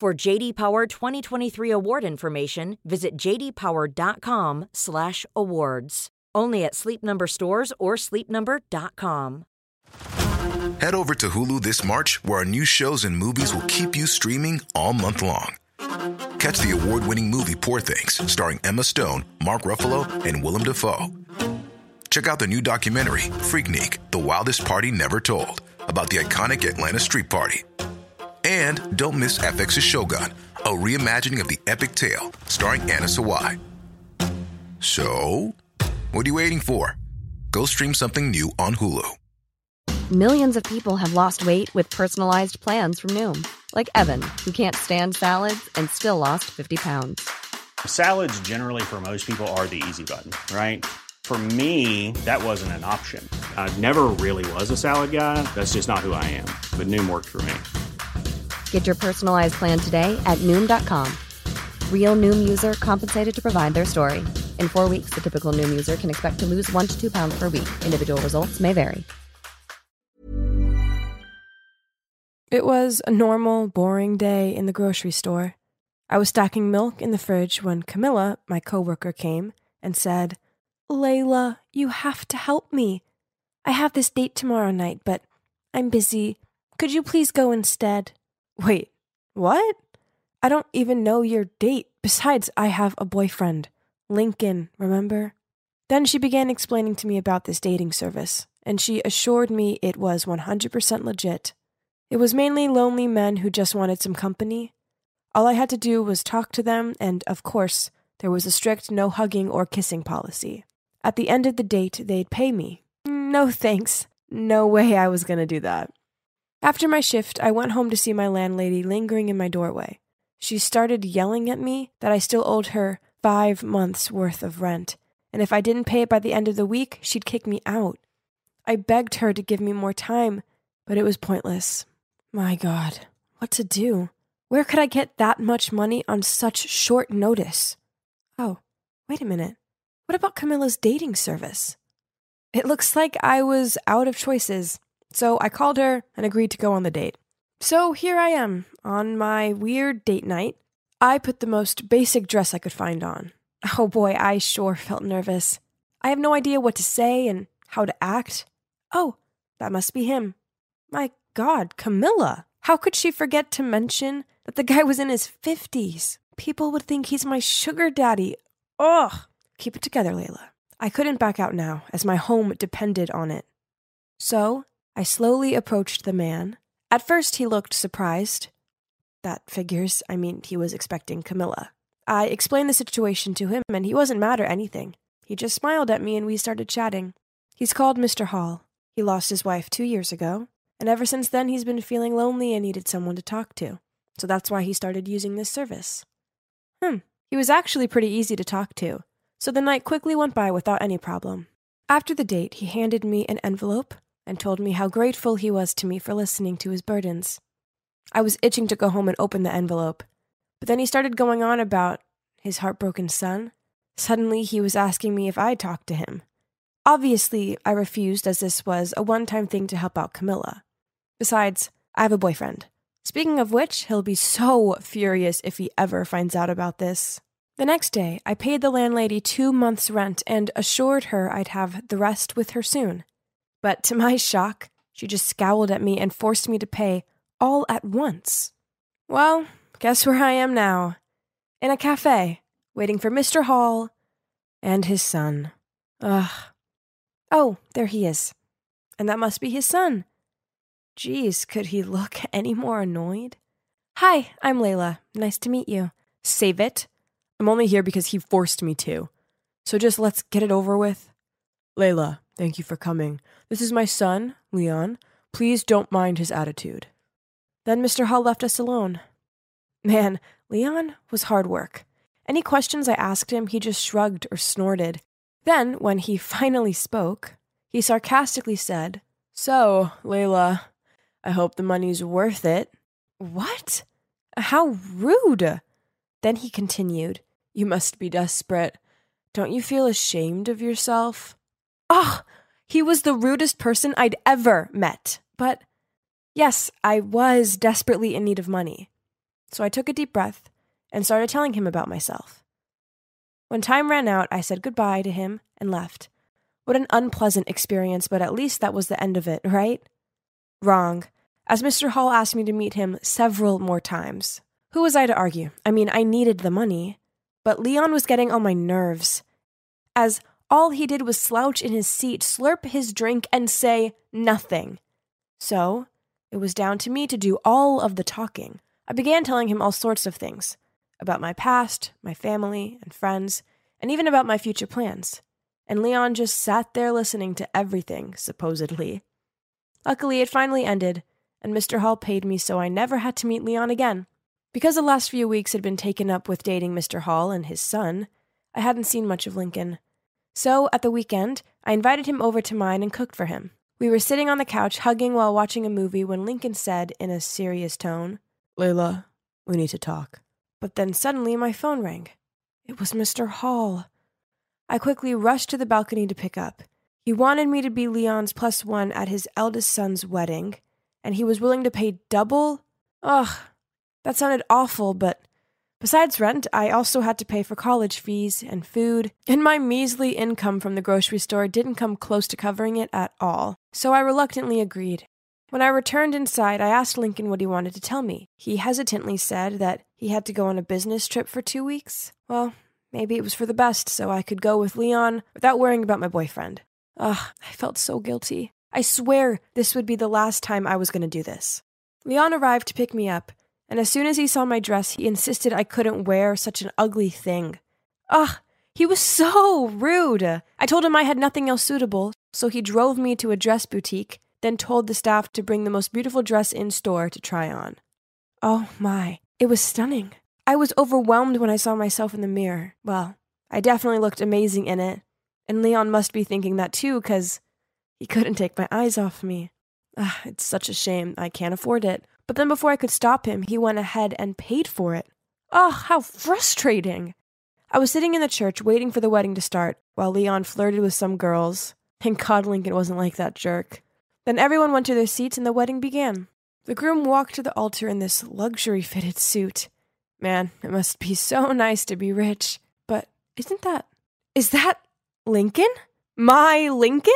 For J.D. Power 2023 award information, visit jdpower.com/awards. Only at Sleep Number stores or sleepnumber.com. Head over to Hulu this March, where our new shows and movies will keep you streaming all month long. Catch the award-winning movie Poor Things, starring Emma Stone, Mark Ruffalo, and Willem Dafoe. Check out the new documentary, Freaknik, The Wildest Party Never Told, about the iconic Atlanta street party. And don't miss FX's Shogun, a reimagining of the epic tale starring Anna Sawai. So, what are you waiting for? Go stream something new on Hulu. Millions of people have lost weight with personalized plans from Noom, like Evan, who can't stand salads and still lost 50 pounds. Salads generally for most people are the easy button, right? For me, that wasn't an option. I never really was a salad guy. That's just not who I am. But Noom worked for me. Get your personalized plan today at Noom.com. Real Noom user compensated to provide their story. In 4 weeks, the typical Noom user can expect to lose 1 to 2 pounds per week. Individual results may vary. It was a normal, boring day in the grocery store. I was stocking milk in the fridge when Camilla, my coworker, came and said, "Layla, you have to help me. I have this date tomorrow night, but I'm busy. Could you please go instead?" "Wait, what? I don't even know your date. Besides, I have a boyfriend. Lincoln, remember?" Then she began explaining to me about this dating service, and she assured me it was 100% legit. It was mainly lonely men who just wanted some company. All I had to do was talk to them, and of course, there was a strict no hugging or kissing policy. At the end of the date, they'd pay me. No thanks. No way I was going to do that. After my shift, I went home to see my landlady lingering in my doorway. She started yelling at me that I still owed her 5 months' worth of rent, and if I didn't pay it by the end of the week, she'd kick me out. I begged her to give me more time, but it was pointless. My God, what to do? Where could I get that much money on such short notice? Oh, wait a minute. What about Camilla's dating service? It looks like I was out of choices, so I called her and agreed to go on the date. So here I am, on my weird date night. I put the most basic dress I could find on. Oh boy, I sure felt nervous. I have no idea what to say and how to act. Oh, that must be him. My God, Camilla. How could she forget to mention that the guy was in his 50s? People would think he's my sugar daddy. Ugh. Keep it together, Layla. I couldn't back out now, as my home depended on it. So, I slowly approached the man. At first, he looked surprised. That figures. I mean, he was expecting Camilla. I explained the situation to him, and he wasn't mad or anything. He just smiled at me, and we started chatting. He's called Mr. Hall. He lost his wife 2 years ago, and ever since then, he's been feeling lonely and needed someone to talk to. So that's why he started using this service. He was actually pretty easy to talk to, so the night quickly went by without any problem. After the date, he handed me an envelope and told me how grateful he was to me for listening to his burdens. I was itching to go home and open the envelope, but then he started going on about his heartbroken son. Suddenly, he was asking me if I talked to him. Obviously, I refused, as this was a one-time thing to help out Camilla. Besides, I have a boyfriend. Speaking of which, he'll be so furious if he ever finds out about this. The next day, I paid the landlady 2 months' rent and assured her I'd have the rest with her soon. But to my shock, she just scowled at me and forced me to pay all at once. Well, guess where I am now? In a cafe, waiting for Mr. Hall and his son. Ugh. Oh, there he is. And that must be his son. Jeez, could he look any more annoyed? "Hi, I'm Layla. Nice to meet you." Save it. I'm only here because he forced me to. So just let's get it over with. "Layla, thank you for coming. This is my son, Leon. Please don't mind his attitude." Then Mr. Hall left us alone. Man, Leon was hard work. Any questions I asked him, he just shrugged or snorted. Then, when he finally spoke, he sarcastically said, "So, Layla, I hope the money's worth it." "What? How rude!" Then he continued, "You must be desperate. Don't you feel ashamed of yourself?" Oh, he was the rudest person I'd ever met. But yes, I was desperately in need of money. So I took a deep breath and started telling him about myself. When time ran out, I said goodbye to him and left. What an unpleasant experience, but at least that was the end of it, right? Wrong. As Mr. Hall asked me to meet him several more times. Who was I to argue? I mean, I needed the money. But Leon was getting on my nerves, as all he did was slouch in his seat, slurp his drink, and say nothing. So it was down to me to do all of the talking. I began telling him all sorts of things, about my past, my family, and friends, and even about my future plans. And Leon just sat there listening to everything, supposedly. Luckily, it finally ended, and Mr. Hall paid me so I never had to meet Leon again. Because the last few weeks had been taken up with dating Mr. Hall and his son, I hadn't seen much of Lincoln. So, at the weekend, I invited him over to mine and cooked for him. We were sitting on the couch hugging while watching a movie when Lincoln said, in a serious tone, "Layla, we need to talk." But then suddenly my phone rang. It was Mr. Hall. I quickly rushed to the balcony to pick up. He wanted me to be Leon's plus one at his eldest son's wedding, and he was willing to pay double? Ugh. That sounded awful, but besides rent, I also had to pay for college fees and food, and my measly income from the grocery store didn't come close to covering it at all, so I reluctantly agreed. When I returned inside, I asked Lincoln what he wanted to tell me. He hesitantly said that he had to go on a business trip for 2 weeks. Well, maybe it was for the best, so I could go with Leon without worrying about my boyfriend. Ugh, I felt so guilty. I swear this would be the last time I was going to do this. Leon arrived to pick me up, and as soon as he saw my dress, he insisted I couldn't wear such an ugly thing. Ugh, he was so rude. I told him I had nothing else suitable, so he drove me to a dress boutique, then told the staff to bring the most beautiful dress in store to try on. Oh my, it was stunning. I was overwhelmed when I saw myself in the mirror. Well, I definitely looked amazing in it, and Leon must be thinking that too, because he couldn't take my eyes off me. Ugh, it's such a shame. I can't afford it. But then before I could stop him, he went ahead and paid for it. Oh, how frustrating! I was sitting in the church waiting for the wedding to start while Leon flirted with some girls. Thank God Lincoln wasn't like that jerk. Then everyone went to their seats and the wedding began. The groom walked to the altar in this luxury-fitted suit. Man, it must be so nice to be rich. But is that Lincoln? My Lincoln?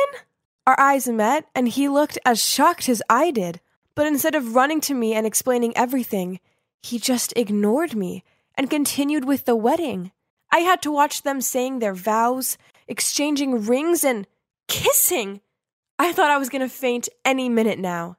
Our eyes met, and he looked as shocked as I did. But instead of running to me and explaining everything, he just ignored me and continued with the wedding. I had to watch them saying their vows, exchanging rings, and kissing. I thought I was going to faint any minute now.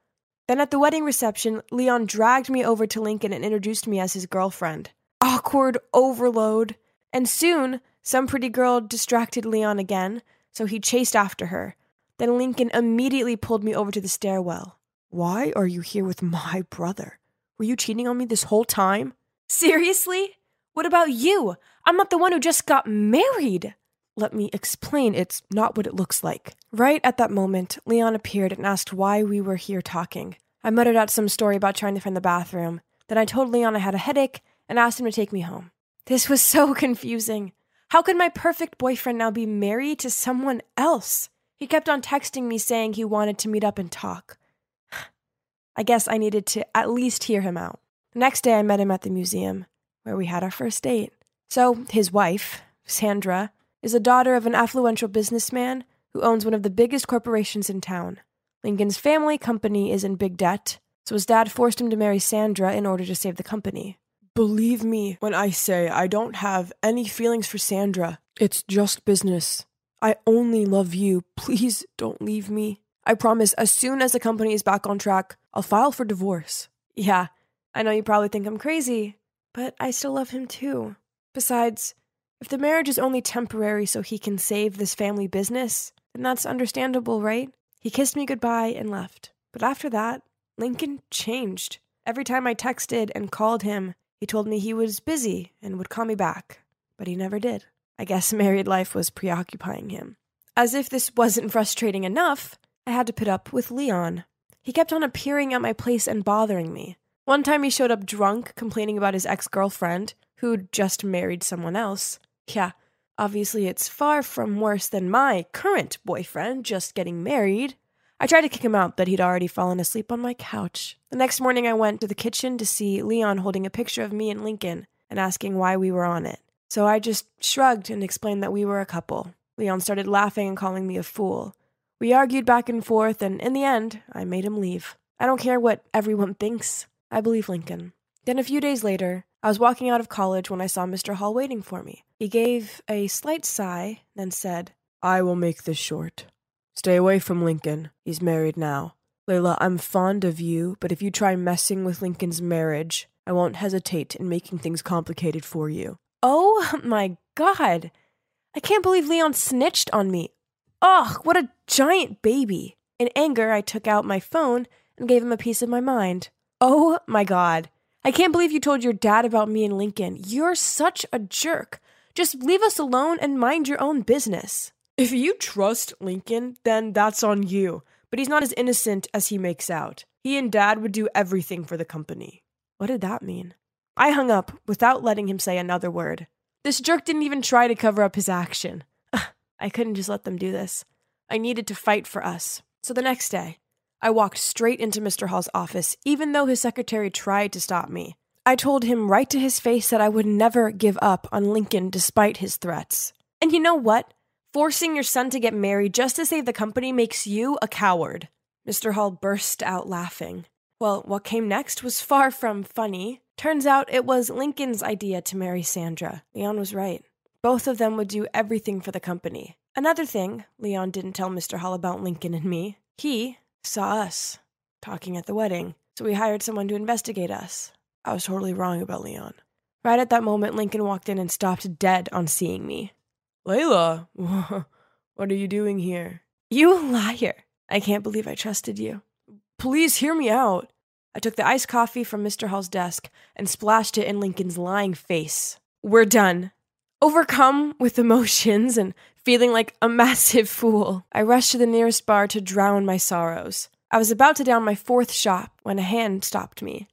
Then at the wedding reception, Leon dragged me over to Lincoln and introduced me as his girlfriend. Awkward overload. And soon, some pretty girl distracted Leon again, so he chased after her. Then Lincoln immediately pulled me over to the stairwell. "Why are you here with my brother? Were you cheating on me this whole time?" "Seriously? What about you? I'm not the one who just got married." "Let me explain. It's not what it looks like." Right at that moment, Leon appeared and asked why we were here talking. I muttered out some story about trying to find the bathroom. Then I told Leon I had a headache and asked him to take me home. This was so confusing. How could my perfect boyfriend now be married to someone else? He kept on texting me saying he wanted to meet up and talk. I guess I needed to at least hear him out. The next day, I met him at the museum, where we had our first date. So, his wife, Sandra, is the daughter of an affluential businessman who owns one of the biggest corporations in town. Lincoln's family company is in big debt, so his dad forced him to marry Sandra in order to save the company. "Believe me when I say I don't have any feelings for Sandra. It's just business. I only love you. Please don't leave me. I promise, as soon as the company is back on track, I'll file for divorce." Yeah, I know you probably think I'm crazy, but I still love him too. Besides, if the marriage is only temporary so he can save this family business, then that's understandable, right? He kissed me goodbye and left. But after that, Lincoln changed. Every time I texted and called him, He told me he was busy and would call me back, but he never did. I guess married life was preoccupying him. As if this wasn't frustrating enough, I had to put up with Leon. He kept on appearing at my place and bothering me. One time he showed up drunk, complaining about his ex-girlfriend, who'd just married someone else. Yeah, obviously it's far from worse than my current boyfriend just getting married. I tried to kick him out, but he'd already fallen asleep on my couch. The next morning I went to the kitchen to see Leon holding a picture of me and Lincoln and asking why we were on it. So I just shrugged and explained that we were a couple. Leon started laughing and calling me a fool. We argued back and forth, and in the end, I made him leave. I don't care what everyone thinks. I believe Lincoln. Then a few days later, I was walking out of college when I saw Mr. Hall waiting for me. He gave a slight sigh, then said, "I will make this short. Stay away from Lincoln. He's married now. Layla, I'm fond of you, but if you try messing with Lincoln's marriage, I won't hesitate in making things complicated for you." Oh my God! I can't believe Leon snitched on me. Ugh, what a giant baby. In anger, I took out my phone and gave him a piece of my mind. Oh my God. I can't believe you told your dad about me and Lincoln. You're such a jerk. Just leave us alone and mind your own business. If you trust Lincoln, then that's on you. But he's not as innocent as he makes out. He and Dad would do everything for the company. What did that mean? I hung up without letting him say another word. This jerk didn't even try to cover up his action. I couldn't just let them do this. I needed to fight for us. So the next day, I walked straight into Mr. Hall's office, even though his secretary tried to stop me. I told him right to his face that I would never give up on Lincoln despite his threats. And you know what? Forcing your son to get married just to save the company makes you a coward. Mr. Hall burst out laughing. Well, what came next was far from funny. Turns out it was Lincoln's idea to marry Sandra. Leon was right. Both of them would do everything for the company. Another thing Leon didn't tell Mr. Hall about Lincoln and me, he saw us talking at the wedding, so we hired someone to investigate us. I was totally wrong about Leon. Right at that moment, Lincoln walked in and stopped dead on seeing me. "Layla, what are you doing here?" "You liar. I can't believe I trusted you." "Please hear me out." I took the iced coffee from Mr. Hall's desk and splashed it in Lincoln's lying face. We're done. Overcome with emotions and feeling like a massive fool, I rushed to the nearest bar to drown my sorrows. I was about to down my fourth shot when a hand stopped me.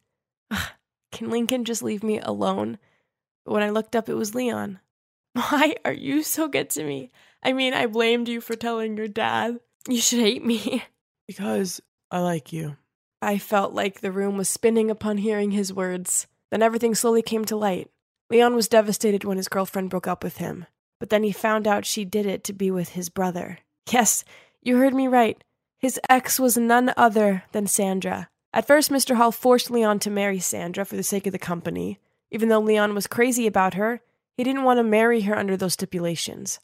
Ugh, can Lincoln just leave me alone? But when I looked up, it was Leon. "Why are you so good to me? I mean, I blamed you for telling your dad. You should hate me." "Because I like you." I felt like the room was spinning upon hearing his words. Then everything slowly came to light. Leon was devastated when his girlfriend broke up with him, but then he found out she did it to be with his brother. Yes, you heard me right. His ex was none other than Sandra. At first, Mr. Hall forced Leon to marry Sandra for the sake of the company. Even though Leon was crazy about her, he didn't want to marry her under those stipulations.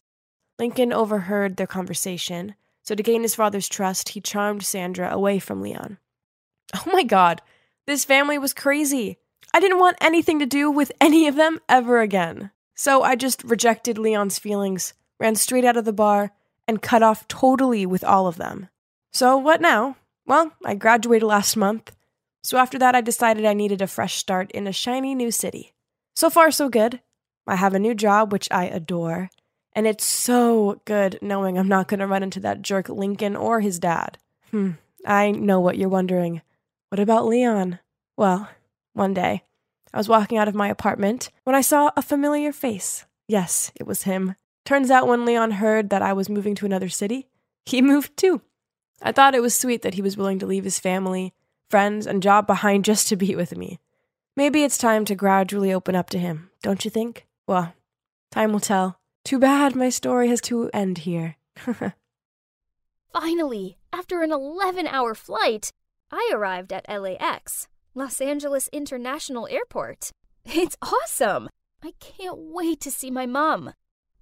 Lincoln overheard their conversation, so to gain his father's trust, he charmed Sandra away from Leon. Oh my God, this family was crazy. I didn't want anything to do with any of them ever again. So I just rejected Leon's feelings, ran straight out of the bar, and cut off totally with all of them. So what now? Well, I graduated last month. So after that, I decided I needed a fresh start in a shiny new city. So far, so good. I have a new job, which I adore. And it's so good knowing I'm not going to run into that jerk Lincoln or his dad. I know what you're wondering. What about Leon? Well, one day, I was walking out of my apartment when I saw a familiar face. Yes, it was him. Turns out when Leon heard that I was moving to another city, he moved too. I thought it was sweet that he was willing to leave his family, friends, and job behind just to be with me. Maybe it's time to gradually open up to him, don't you think? Well, time will tell. Too bad my story has to end here. Finally, after an 11-hour flight, I arrived at LAX. Los Angeles International Airport. It's awesome! I can't wait to see my mom.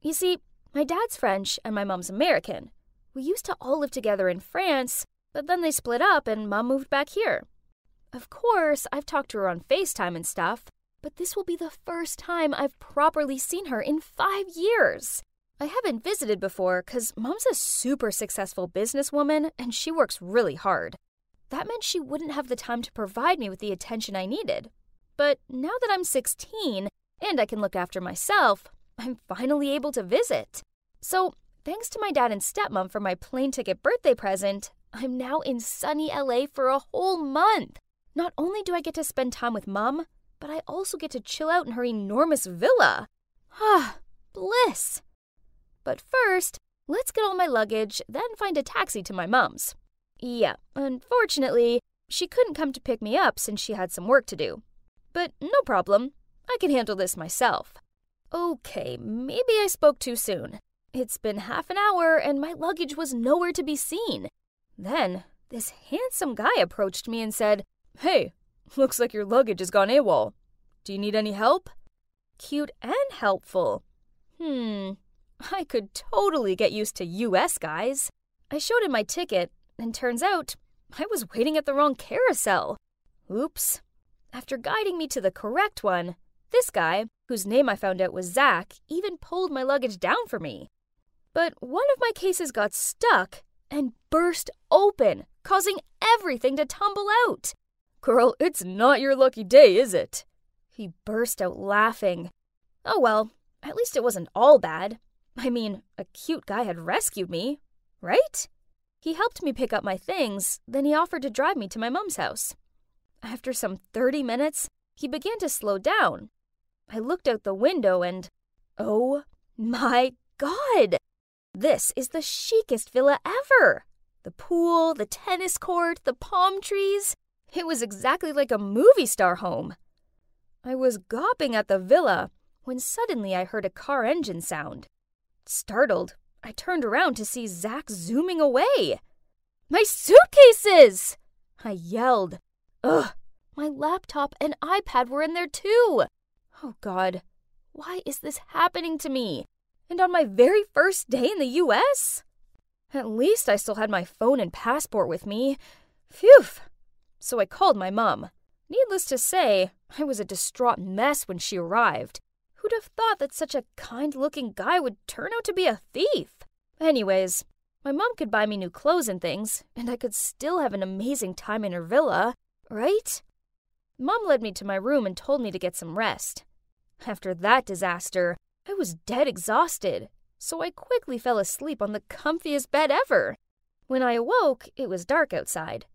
You see, my dad's French and my mom's American. We used to all live together in France, but then they split up and mom moved back here. Of course, I've talked to her on FaceTime and stuff, but this will be the first time I've properly seen her in 5 years. I haven't visited before because mom's a super successful businesswoman and she works really hard. That meant she wouldn't have the time to provide me with the attention I needed. But now that I'm 16 and I can look after myself, I'm finally able to visit. So thanks to my dad and stepmom for my plane ticket birthday present, I'm now in sunny LA for a whole month. Not only do I get to spend time with Mom, but I also get to chill out in her enormous villa. Ah, bliss. But first, let's get all my luggage, then find a taxi to my mom's. Yeah, unfortunately, she couldn't come to pick me up since she had some work to do. But no problem, I can handle this myself. Okay, maybe I spoke too soon. It's been half an hour and my luggage was nowhere to be seen. Then, this handsome guy approached me and said, "Hey, looks like your luggage has gone AWOL. Do you need any help?" Cute and helpful. I could totally get used to US guys. I showed him my ticket, and turns out I was waiting at the wrong carousel. Oops. After guiding me to the correct one, this guy, whose name I found out was Zach, even pulled my luggage down for me. But one of my cases got stuck and burst open, causing everything to tumble out. "Girl, it's not your lucky day, is it?" He burst out laughing. Oh well, at least it wasn't all bad. I mean, a cute guy had rescued me, right? He helped me pick up my things, then he offered to drive me to my mom's house. After some 30 minutes, he began to slow down. I looked out the window and, oh my God! This is the chicest villa ever! The pool, the tennis court, the palm trees. It was exactly like a movie star home. I was gawping at the villa when suddenly I heard a car engine sound. Startled, I turned around to see Zach zooming away. "My suitcases!" I yelled. Ugh, my laptop and iPad were in there too. Oh God, why is this happening to me? And on my very first day in the US? At least I still had my phone and passport with me. Phew. So I called my mom. Needless to say, I was a distraught mess when she arrived. Who'd have thought that such a kind-looking guy would turn out to be a thief? Anyways, my mom could buy me new clothes and things, and I could still have an amazing time in her villa, right? Mom led me to my room and told me to get some rest. After that disaster, I was dead exhausted, so I quickly fell asleep on the comfiest bed ever. When I awoke, it was dark outside.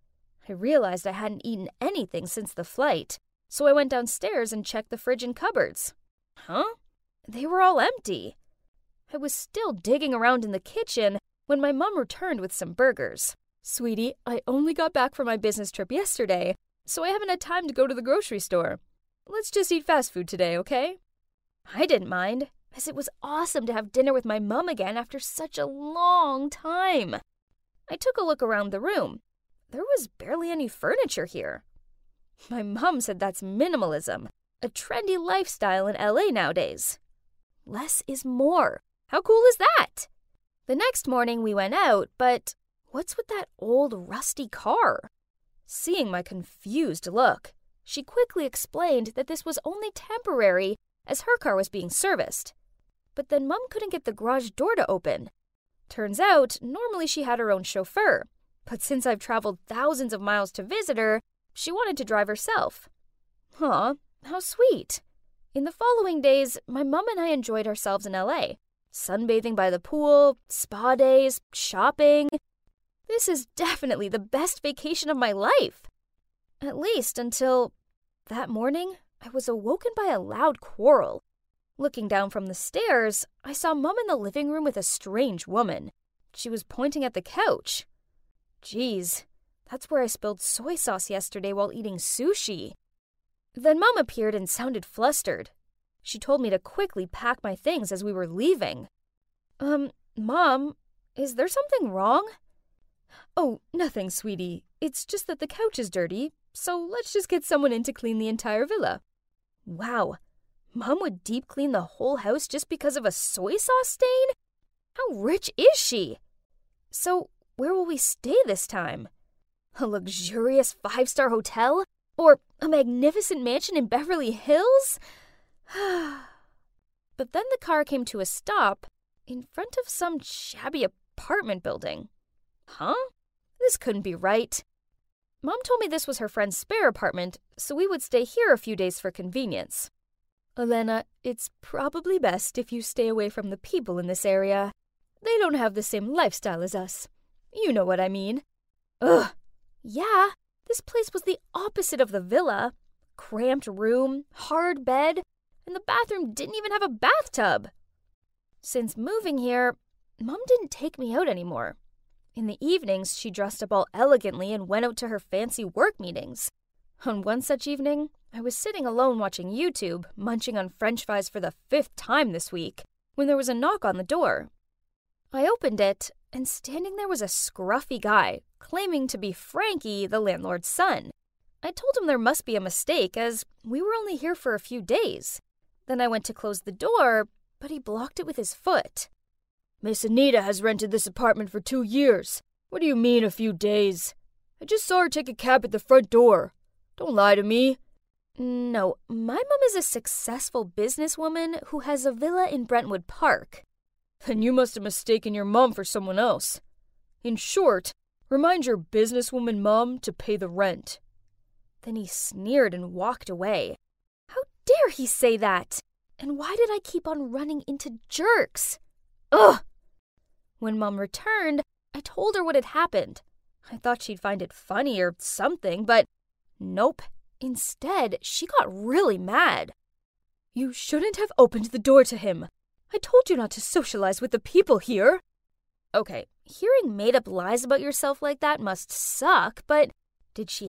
I realized I hadn't eaten anything since the flight, so I went downstairs and checked the fridge and cupboards. Huh? They were all empty. I was still digging around in the kitchen when my mom returned with some burgers. "Sweetie, I only got back from my business trip yesterday, so I haven't had time to go to the grocery store. Let's just eat fast food today, okay?" I didn't mind, as it was awesome to have dinner with my mom again after such a long time. I took a look around the room. There was barely any furniture here. My mom said that's minimalism, a trendy lifestyle in LA nowadays. Less is more. How cool is that? The next morning we went out, but what's with that old rusty car? Seeing my confused look, she quickly explained that this was only temporary as her car was being serviced. But then Mom couldn't get the garage door to open. Turns out, normally she had her own chauffeur. But since I've traveled thousands of miles to visit her, she wanted to drive herself. Huh, how sweet. In the following days, my mom and I enjoyed ourselves in LA. Sunbathing by the pool, spa days, shopping. This is definitely the best vacation of my life. At least until that morning, I was awoken by a loud quarrel. Looking down from the stairs, I saw Mom in the living room with a strange woman. She was pointing at the couch. Geez, that's where I spilled soy sauce yesterday while eating sushi. Then Mom appeared and sounded flustered. She told me to quickly pack my things as we were leaving. Mom, is there something wrong? "Oh, nothing, sweetie. It's just that the couch is dirty, so let's just get someone in to clean the entire villa." Wow, Mom would deep clean the whole house just because of a soy sauce stain? How rich is she? So, where will we stay this time? A luxurious five-star hotel? Or a magnificent mansion in Beverly Hills? But then the car came to a stop in front of some shabby apartment building. Huh? This couldn't be right. Mom told me this was her friend's spare apartment, so we would stay here a few days for convenience. Elena, it's probably best if you stay away from the people in this area. They don't have the same lifestyle as us. You know what I mean. Ugh. Yeah, this place was the opposite of the villa. Cramped room, hard bed, and the bathroom didn't even have a bathtub. Since moving here, Mom didn't take me out anymore. In the evenings, she dressed up all elegantly and went out to her fancy work meetings. On one such evening, I was sitting alone watching YouTube, munching on French fries for the 5th time this week, when there was a knock on the door. I opened it, and standing there was a scruffy guy, claiming to be Frankie, the landlord's son. I told him there must be a mistake, as we were only here for a few days. Then I went to close the door, but he blocked it with his foot. Miss Anita has rented this apartment for 2 years. What do you mean a few days? I just saw her take a cab at the front door. Don't lie to me. No, my mom is a successful businesswoman who has a villa in Brentwood Park. Then you must have mistaken your mom for someone else. In short, remind your businesswoman mom to pay the rent. Then he sneered and walked away. How dare he say that? And why did I keep on running into jerks? Ugh! When Mom returned, I told her what had happened. I thought she'd find it funny or something, but nope. Instead, she got really mad. You shouldn't have opened the door to him. I told you not to socialize with the people here. Okay, hearing made-up lies about yourself like that must suck, but did she?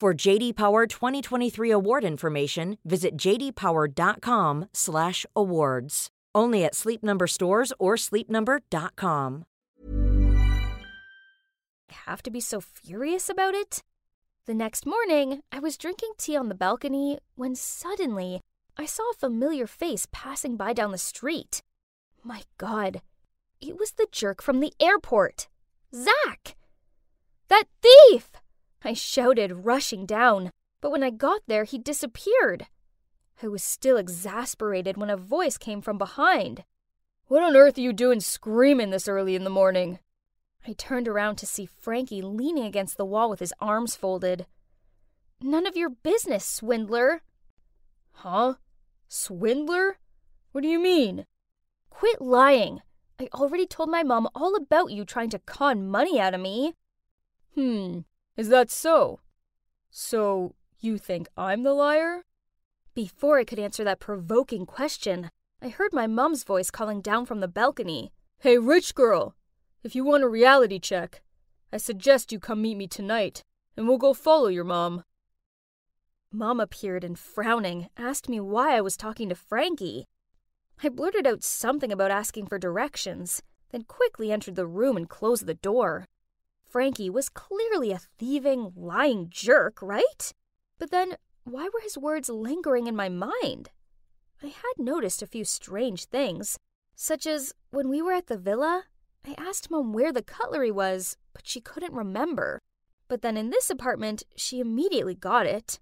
For J.D. Power 2023 award information, visit jdpower.com/awards. Only at Sleep Number stores or sleepnumber.com. I have to be so furious about it? The next morning, I was drinking tea on the balcony when suddenly I saw a familiar face passing by down the street. My God, it was the jerk from the airport, Zach! That thief! I shouted, rushing down, but when I got there, he disappeared. I was still exasperated when a voice came from behind. What on earth are you doing screaming this early in the morning? I turned around to see Frankie leaning against the wall with his arms folded. None of your business, swindler. Huh? Swindler? What do you mean? Quit lying. I already told my mom all about you trying to con money out of me. Is that so? So, you think I'm the liar? Before I could answer that provoking question, I heard my mom's voice calling down from the balcony. Hey, rich girl! If you want a reality check, I suggest you come meet me tonight, and we'll go follow your mom. Mom appeared and, frowning, asked me why I was talking to Frankie. I blurted out something about asking for directions, then quickly entered the room and closed the door. Frankie was clearly a thieving, lying jerk, right? But then, why were his words lingering in my mind? I had noticed a few strange things, such as when we were at the villa, I asked Mom where the cutlery was, but she couldn't remember. But then in this apartment, she immediately got it.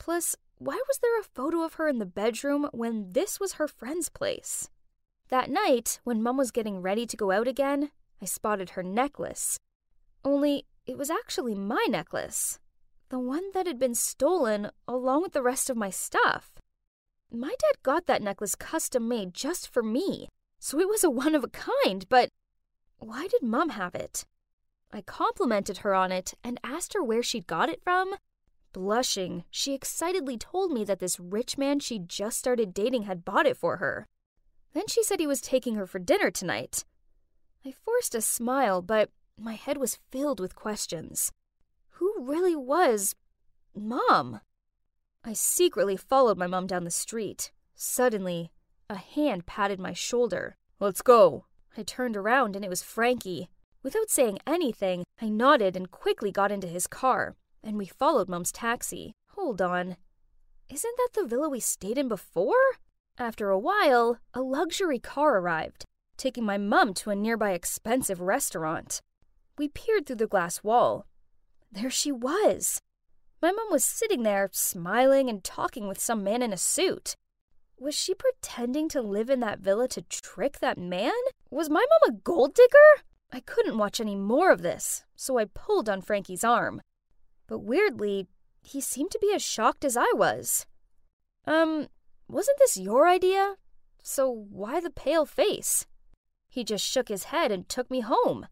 Plus, why was there a photo of her in the bedroom when this was her friend's place? That night, when Mom was getting ready to go out again, I spotted her necklace. Only, it was actually my necklace. The one that had been stolen, along with the rest of my stuff. My dad got that necklace custom-made just for me, so it was a one-of-a-kind, but why did Mom have it? I complimented her on it and asked her where she'd got it from. Blushing, she excitedly told me that this rich man she'd just started dating had bought it for her. Then she said he was taking her for dinner tonight. I forced a smile, but my head was filled with questions. Who really was Mom? I secretly followed my mom down the street. Suddenly, a hand patted my shoulder. "Let's go." I turned around and it was Frankie. Without saying anything, I nodded and quickly got into his car, and we followed Mom's taxi. Hold on. Isn't that the villa we stayed in before? After a while, a luxury car arrived, taking my mom to a nearby expensive restaurant. We peered through the glass wall. There she was. My mom was sitting there, smiling and talking with some man in a suit. Was she pretending to live in that villa to trick that man? Was my mom a gold digger? I couldn't watch any more of this, so I pulled on Frankie's arm. But weirdly, he seemed to be as shocked as I was. Wasn't this your idea? So why the pale face? He just shook his head and took me home.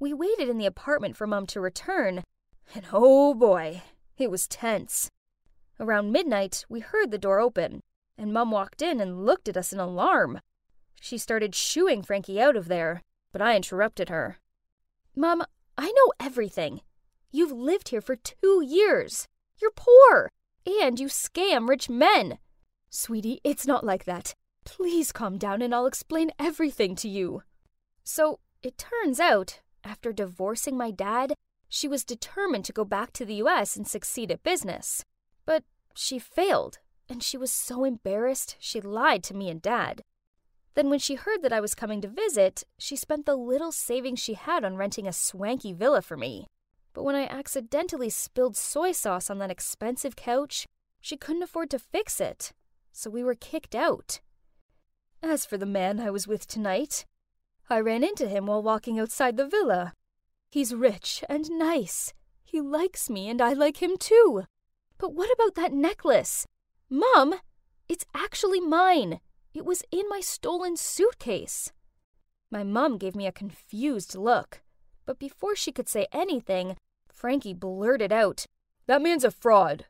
We waited in the apartment for Mom to return, and oh boy, it was tense. Around midnight, we heard the door open, and Mom walked in and looked at us in alarm. She started shooing Frankie out of there, but I interrupted her. "Mom, I know everything. You've lived here for 2 years. You're poor, and you scam rich men." "Sweetie, it's not like that. Please calm down and I'll explain everything to you." So, it turns out, after divorcing my dad, she was determined to go back to the U.S. and succeed at business. But she failed, and she was so embarrassed she lied to me and Dad. Then when she heard that I was coming to visit, she spent the little savings she had on renting a swanky villa for me. But when I accidentally spilled soy sauce on that expensive couch, she couldn't afford to fix it, so we were kicked out. As for the man I was with tonight, I ran into him while walking outside the villa. He's rich and nice. He likes me and I like him too. But what about that necklace? Mom, it's actually mine. It was in my stolen suitcase. My mom gave me a confused look, but before she could say anything, Frankie blurted out, "That man's a fraud."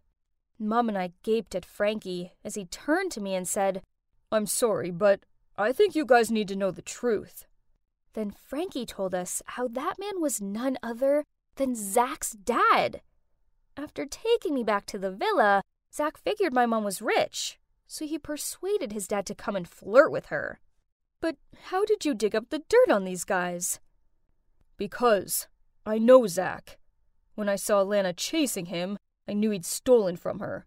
Mom and I gaped at Frankie as he turned to me and said, "I'm sorry, but I think you guys need to know the truth." Then Frankie told us how that man was none other than Zach's dad. After taking me back to the villa, Zach figured my mom was rich, so he persuaded his dad to come and flirt with her. "But how did you dig up the dirt on these guys?" "Because I know Zach. When I saw Lana chasing him, I knew he'd stolen from her.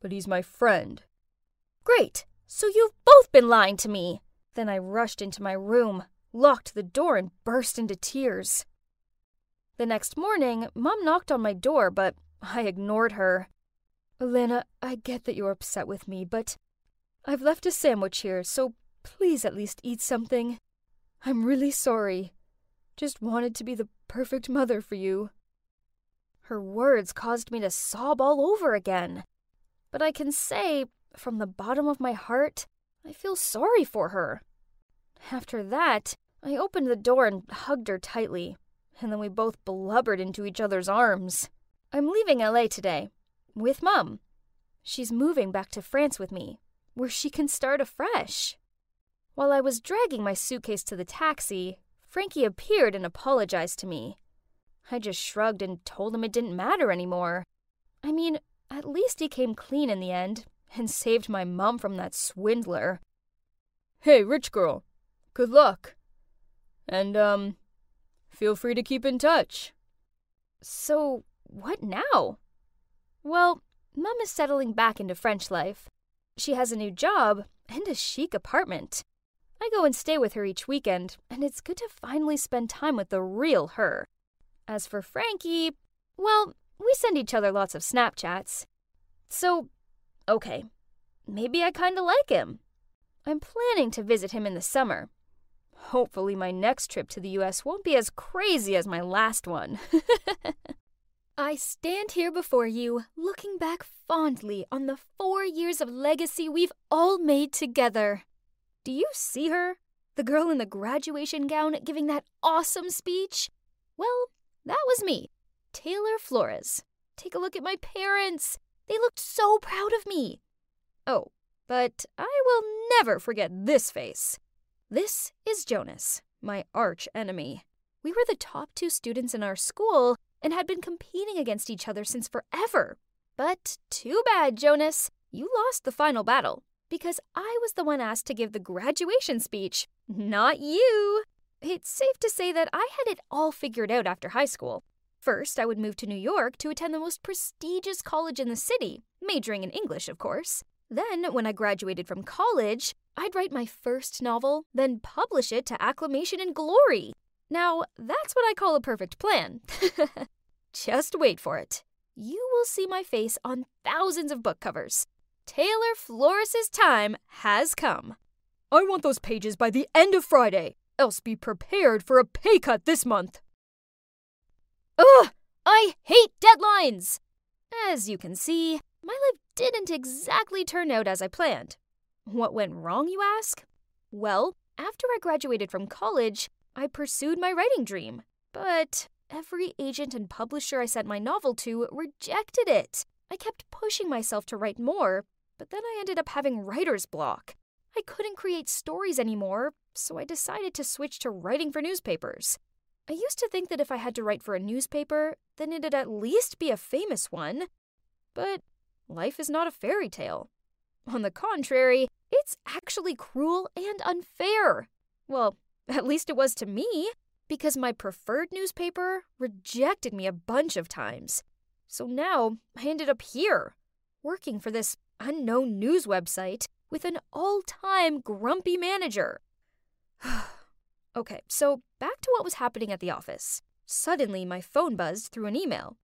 But he's my friend." "Great! So you've both been lying to me!" Then I rushed into my room, locked the door, and burst into tears. The next morning, Mom knocked on my door, but I ignored her. "Lana, I get that you're upset with me, but I've left a sandwich here, so please at least eat something. I'm really sorry. Just wanted to be the perfect mother for you." Her words caused me to sob all over again. But I can say, from the bottom of my heart, I feel sorry for her. After that, I opened the door and hugged her tightly, and then we both blubbered into each other's arms. I'm leaving LA today, with Mom. She's moving back to France with me, where she can start afresh. While I was dragging my suitcase to the taxi, Frankie appeared and apologized to me. I just shrugged and told him it didn't matter anymore. I mean, at least he came clean in the end and saved my mom from that swindler. "Hey, rich girl, good luck. And, feel free to keep in touch." So, what now? Well, Mom is settling back into French life. She has a new job and a chic apartment. I go and stay with her each weekend, and it's good to finally spend time with the real her. As for Frankie, well, we send each other lots of Snapchats. So, okay, maybe I kinda like him. I'm planning to visit him in the summer. Hopefully my next trip to the U.S. won't be as crazy as my last one. I stand here before you, looking back fondly on the 4 years of legacy we've all made together. Do you see her? The girl in the graduation gown giving that awesome speech? Well, That was me, Taylor Flores. Take a look at my parents. They looked so proud of me. Oh, but I will never forget this face. This is Jonas, my arch enemy. We were the top 2 students in our school and had been competing against each other since forever. But too bad, Jonas. You lost the final battle because I was the one asked to give the graduation speech, not you. It's safe to say that I had it all figured out after high school. First, I would move to New York to attend the most prestigious college in the city, majoring in English, of course. Then, when I graduated from college, I'd write my first novel, then publish it to acclamation and glory. Now, that's what I call a perfect plan. Just wait for it. You will see my face on thousands of book covers. Taylor Flores' time has come. I want those pages by the end of Friday, else be prepared for a pay cut this month. Ugh! I hate deadlines! As you can see, my life didn't exactly turn out as I planned. What went wrong, you ask? Well, after I graduated from college, I pursued my writing dream, but every agent and publisher I sent my novel to rejected it. I kept pushing myself to write more, but then I ended up having writer's block. I couldn't create stories anymore, so I decided to switch to writing for newspapers. I used to think that if I had to write for a newspaper, then it'd at least be a famous one. But life is not a fairy tale. On the contrary, it's actually cruel and unfair. Well, at least it was to me, because my preferred newspaper rejected me a bunch of times. So now I ended up here, working for this unknown news website with an all-time grumpy manager. Okay, so back to what was happening at the office. Suddenly, my phone buzzed through an email.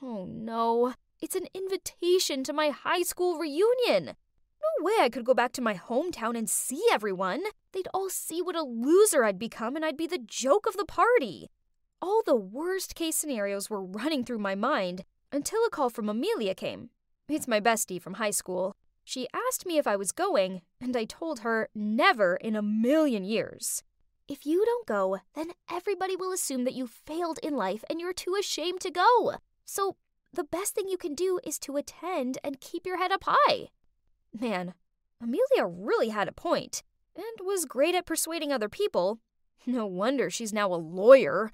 Oh no, it's an invitation to my high school reunion. No way I could go back to my hometown and see everyone. They'd all see what a loser I'd become and I'd be the joke of the party. All the worst-case scenarios were running through my mind until a call from Amelia came. It's my bestie from high school. She asked me if I was going, and I told her never in a million years. If you don't go, then everybody will assume that you failed in life and you're too ashamed to go. So the best thing you can do is to attend and keep your head up high. Man, Amelia really had a point and was great at persuading other people. No wonder she's now a lawyer.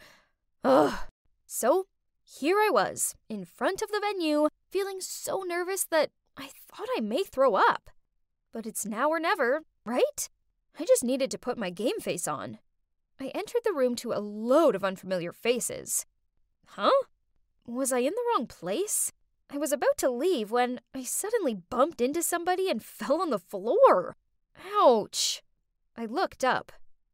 Ugh. So here I was, in front of the venue, feeling so nervous that I thought I may throw up. But it's now or never, right? I just needed to put my game face on. I entered the room to a load of unfamiliar faces. Huh? Was I in the wrong place? I was about to leave when I suddenly bumped into somebody and fell on the floor. Ouch! I looked up.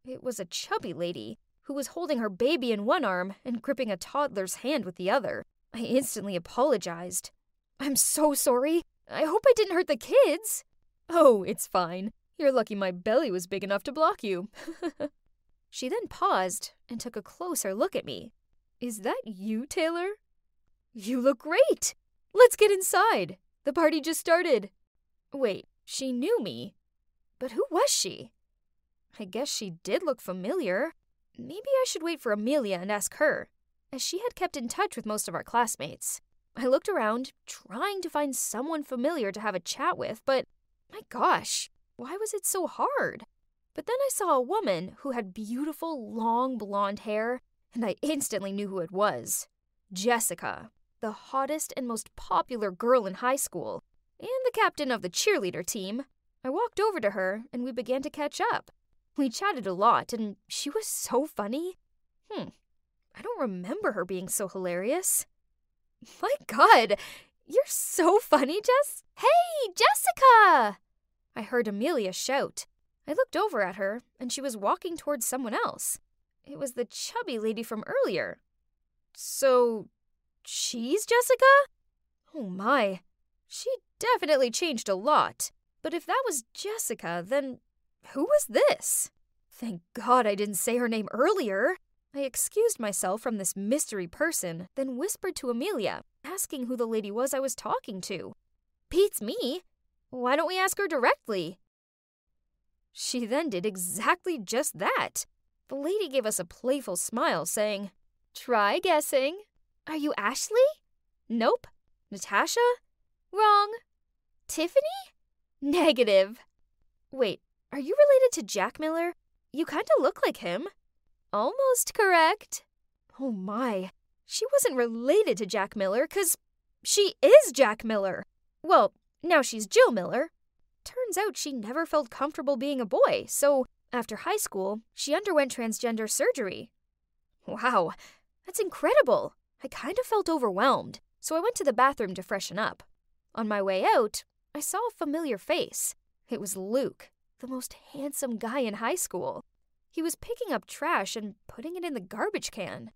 It was a chubby lady who was holding her baby in one arm and gripping a toddler's hand with the other. I instantly apologized. I'm so sorry. I hope I didn't hurt the kids. Oh, it's fine. You're lucky my belly was big enough to block you. She then paused and took a closer look at me. Is that you, Taylor? You look great. Let's get inside. The party just started. Wait, she knew me. But who was she? I guess she did look familiar. Maybe I should wait for Amelia and ask her, as she had kept in touch with most of our classmates. I looked around, trying to find someone familiar to have a chat with, but my gosh, why was it so hard? But then I saw a woman who had beautiful, long blonde hair, and I instantly knew who it was. Jessica, the hottest and most popular girl in high school, and the captain of the cheerleader team. I walked over to her, and we began to catch up. We chatted a lot, and she was so funny. I don't remember her being so hilarious. My God, you're so funny, Jess. Hey, Jessica! I heard Amelia shout. I looked over at her, and she was walking towards someone else. It was the chubby lady from earlier. So, she's Jessica? Oh my, she definitely changed a lot. But if that was Jessica, then who was this? Thank God I didn't say her name earlier. I excused myself from this mystery person, then whispered to Amelia, asking who the lady was I was talking to. Beats me. Why don't we ask her directly? She then did exactly just that. The lady gave us a playful smile, saying, Try guessing. Are you Ashley? Nope. Natasha? Wrong. Tiffany? Negative. Wait, are you related to Jack Miller? You kinda look like him. Almost correct. Oh my. She wasn't related to Jack Miller 'cause she is Jack Miller. Well, now she's Jill Miller. Turns out she never felt comfortable being a boy, so after high school, she underwent transgender surgery. Wow, that's incredible. I kinda felt overwhelmed, so I went to the bathroom to freshen up. On my way out, I saw a familiar face. It was Luke, the most handsome guy in high school. He was picking up trash and putting it in the garbage can.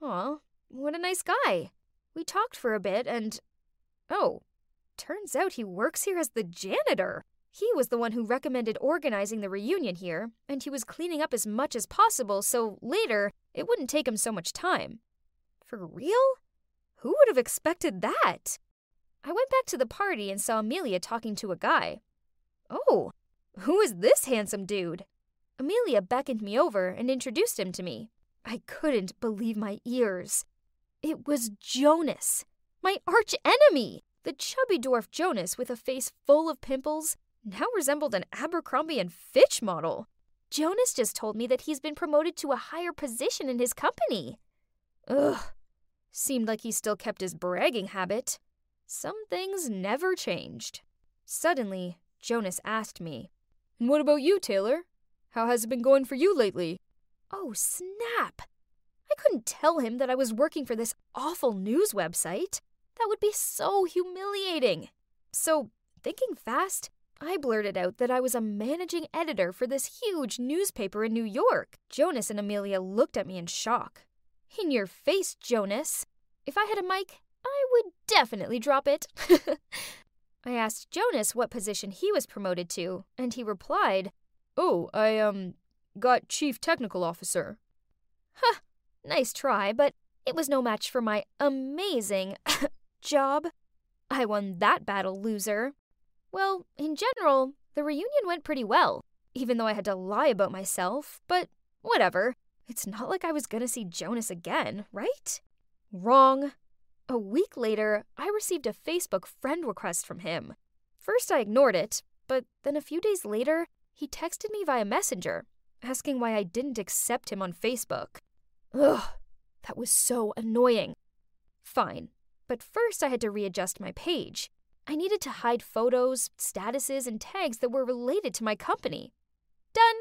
Aw, what a nice guy. We talked for a bit and... oh, turns out he works here as the janitor. He was the one who recommended organizing the reunion here, and he was cleaning up as much as possible so later it wouldn't take him so much time. For real? Who would have expected that? I went back to the party and saw Amelia talking to a guy. Oh, who is this handsome dude? Amelia beckoned me over and introduced him to me. I couldn't believe my ears. It was Jonas, my archenemy. The chubby dwarf Jonas with a face full of pimples now resembled an Abercrombie and Fitch model. Jonas just told me that he's been promoted to a higher position in his company. Ugh, seemed like he still kept his bragging habit. Some things never changed. Suddenly, Jonas asked me, "And what about you, Taylor? How has it been going for you lately?" Oh, snap! I couldn't tell him that I was working for this awful news website. That would be so humiliating. So, thinking fast, I blurted out that I was a managing editor for this huge newspaper in New York. Jonas and Amelia looked at me in shock. "In your face, Jonas. If I had a mic, I would definitely drop it." I asked Jonas what position he was promoted to, and he replied, "Oh, I, got chief technical officer." Huh, nice try, but it was no match for my amazing job. I won that battle, loser. Well, in general, the reunion went pretty well, even though I had to lie about myself, but whatever. It's not like I was gonna see Jonas again, right? Wrong. A week later, I received a Facebook friend request from him. First I ignored it, but then a few days later, he texted me via Messenger, asking why I didn't accept him on Facebook. Ugh, that was so annoying. Fine. But first I had to readjust my page. I needed to hide photos, statuses, and tags that were related to my company. Done!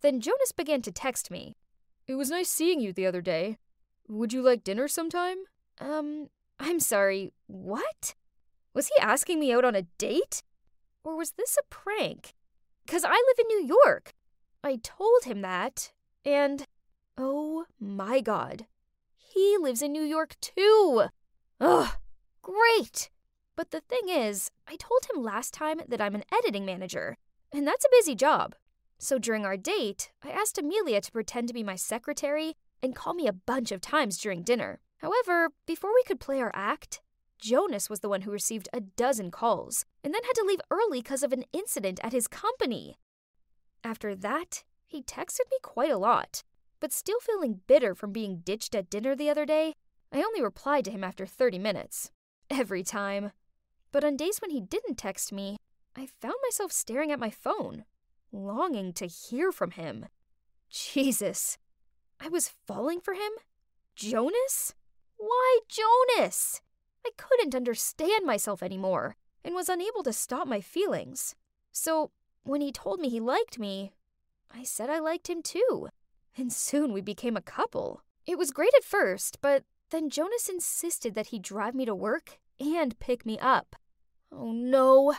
Then Jonas began to text me. "It was nice seeing you the other day. Would you like dinner sometime?" I'm sorry, what? Was he asking me out on a date? Or was this a prank? 'Cause I live in New York. I told him that, and oh my god. He lives in New York too! Ugh, great! But the thing is, I told him last time that I'm an editing manager, and that's a busy job. So during our date, I asked Amelia to pretend to be my secretary and call me a bunch of times during dinner. However, before we could play our act, Jonas was the one who received a dozen calls and then had to leave early because of an incident at his company. After that, he texted me quite a lot. But still feeling bitter from being ditched at dinner the other day, I only replied to him after 30 minutes. Every time. But on days when he didn't text me, I found myself staring at my phone, longing to hear from him. Jesus. I was falling for him? Jonas? Why Jonas? I couldn't understand myself anymore and was unable to stop my feelings. So when he told me he liked me, I said I liked him too. And soon we became a couple. It was great at first, but then Jonas insisted that he drive me to work and pick me up. Oh no.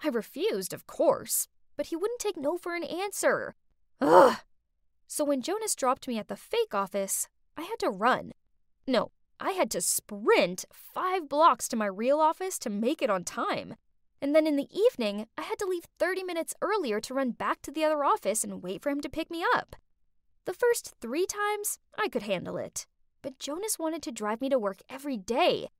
I refused, of course, but he wouldn't take no for an answer. Ugh. So when Jonas dropped me at the fake office, I had to run. No, I had to sprint 5 blocks to my real office to make it on time. And then in the evening, I had to leave 30 minutes earlier to run back to the other office and wait for him to pick me up. The first 3 times, I could handle it. But Jonas wanted to drive me to work every day.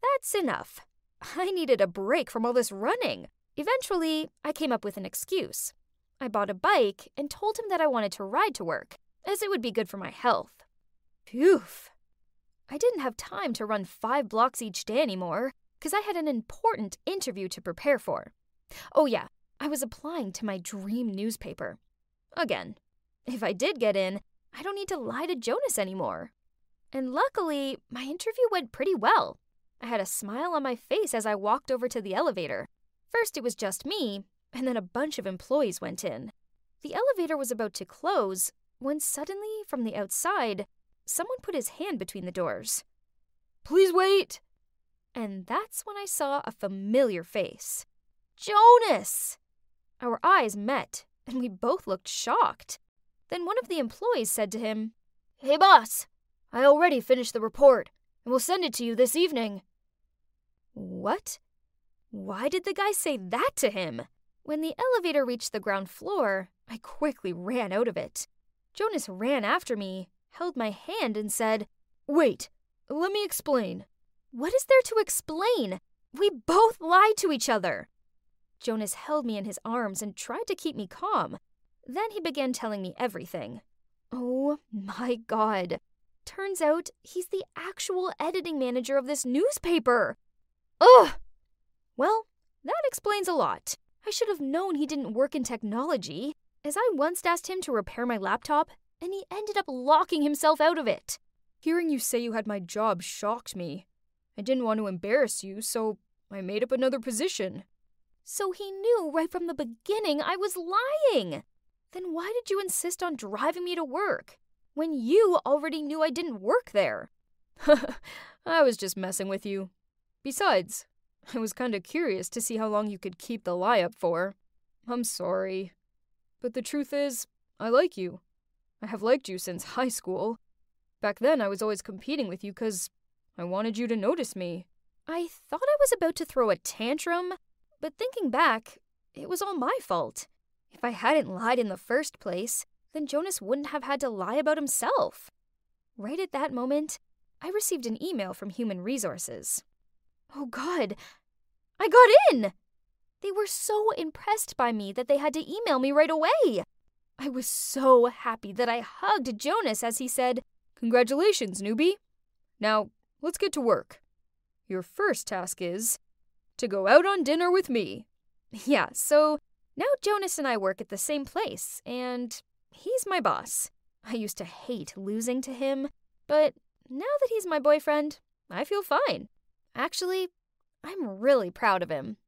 That's enough. I needed a break from all this running. Eventually, I came up with an excuse. I bought a bike and told him that I wanted to ride to work, as it would be good for my health. Phew. I didn't have time to run 5 blocks each day anymore, because I had an important interview to prepare for. Oh yeah, I was applying to my dream newspaper. Again, if I did get in, I don't need to lie to Jonas anymore. And luckily, my interview went pretty well. I had a smile on my face as I walked over to the elevator. First it was just me, and then a bunch of employees went in. The elevator was about to close when suddenly, from the outside, someone put his hand between the doors. "Please wait!" And that's when I saw a familiar face. Jonas! Our eyes met, and we both looked shocked. Then one of the employees said to him, "Hey boss, I already finished the report, and will send it to you this evening." What? Why did the guy say that to him? When the elevator reached the ground floor, I quickly ran out of it. Jonas ran after me, held my hand, and said, "Wait, let me explain." What is there to explain? We both lied to each other. Jonas held me in his arms and tried to keep me calm. Then he began telling me everything. Oh my God. Turns out he's the actual editing manager of this newspaper. Ugh! Well, that explains a lot. I should have known he didn't work in technology, as I once asked him to repair my laptop, and he ended up locking himself out of it. "Hearing you say you had my job shocked me. I didn't want to embarrass you, so I made up another position." So he knew right from the beginning I was lying. Then why did you insist on driving me to work, when you already knew I didn't work there? I was just messing with you. Besides, I was kinda curious to see how long you could keep the lie up for. I'm sorry. But the truth is, I like you. I have liked you since high school. Back then, I was always competing with you because I wanted you to notice me. I thought I was about to throw a tantrum, but thinking back, it was all my fault. If I hadn't lied in the first place, then Jonas wouldn't have had to lie about himself. Right at that moment, I received an email from Human Resources. Oh God, I got in! They were so impressed by me that they had to email me right away. I was so happy that I hugged Jonas as he said, "Congratulations, newbie. Now, let's get to work. Your first task is to go out on dinner with me." Yeah, so now Jonas and I work at the same place, and he's my boss. I used to hate losing to him, but now that he's my boyfriend, I feel fine. Actually, I'm really proud of him.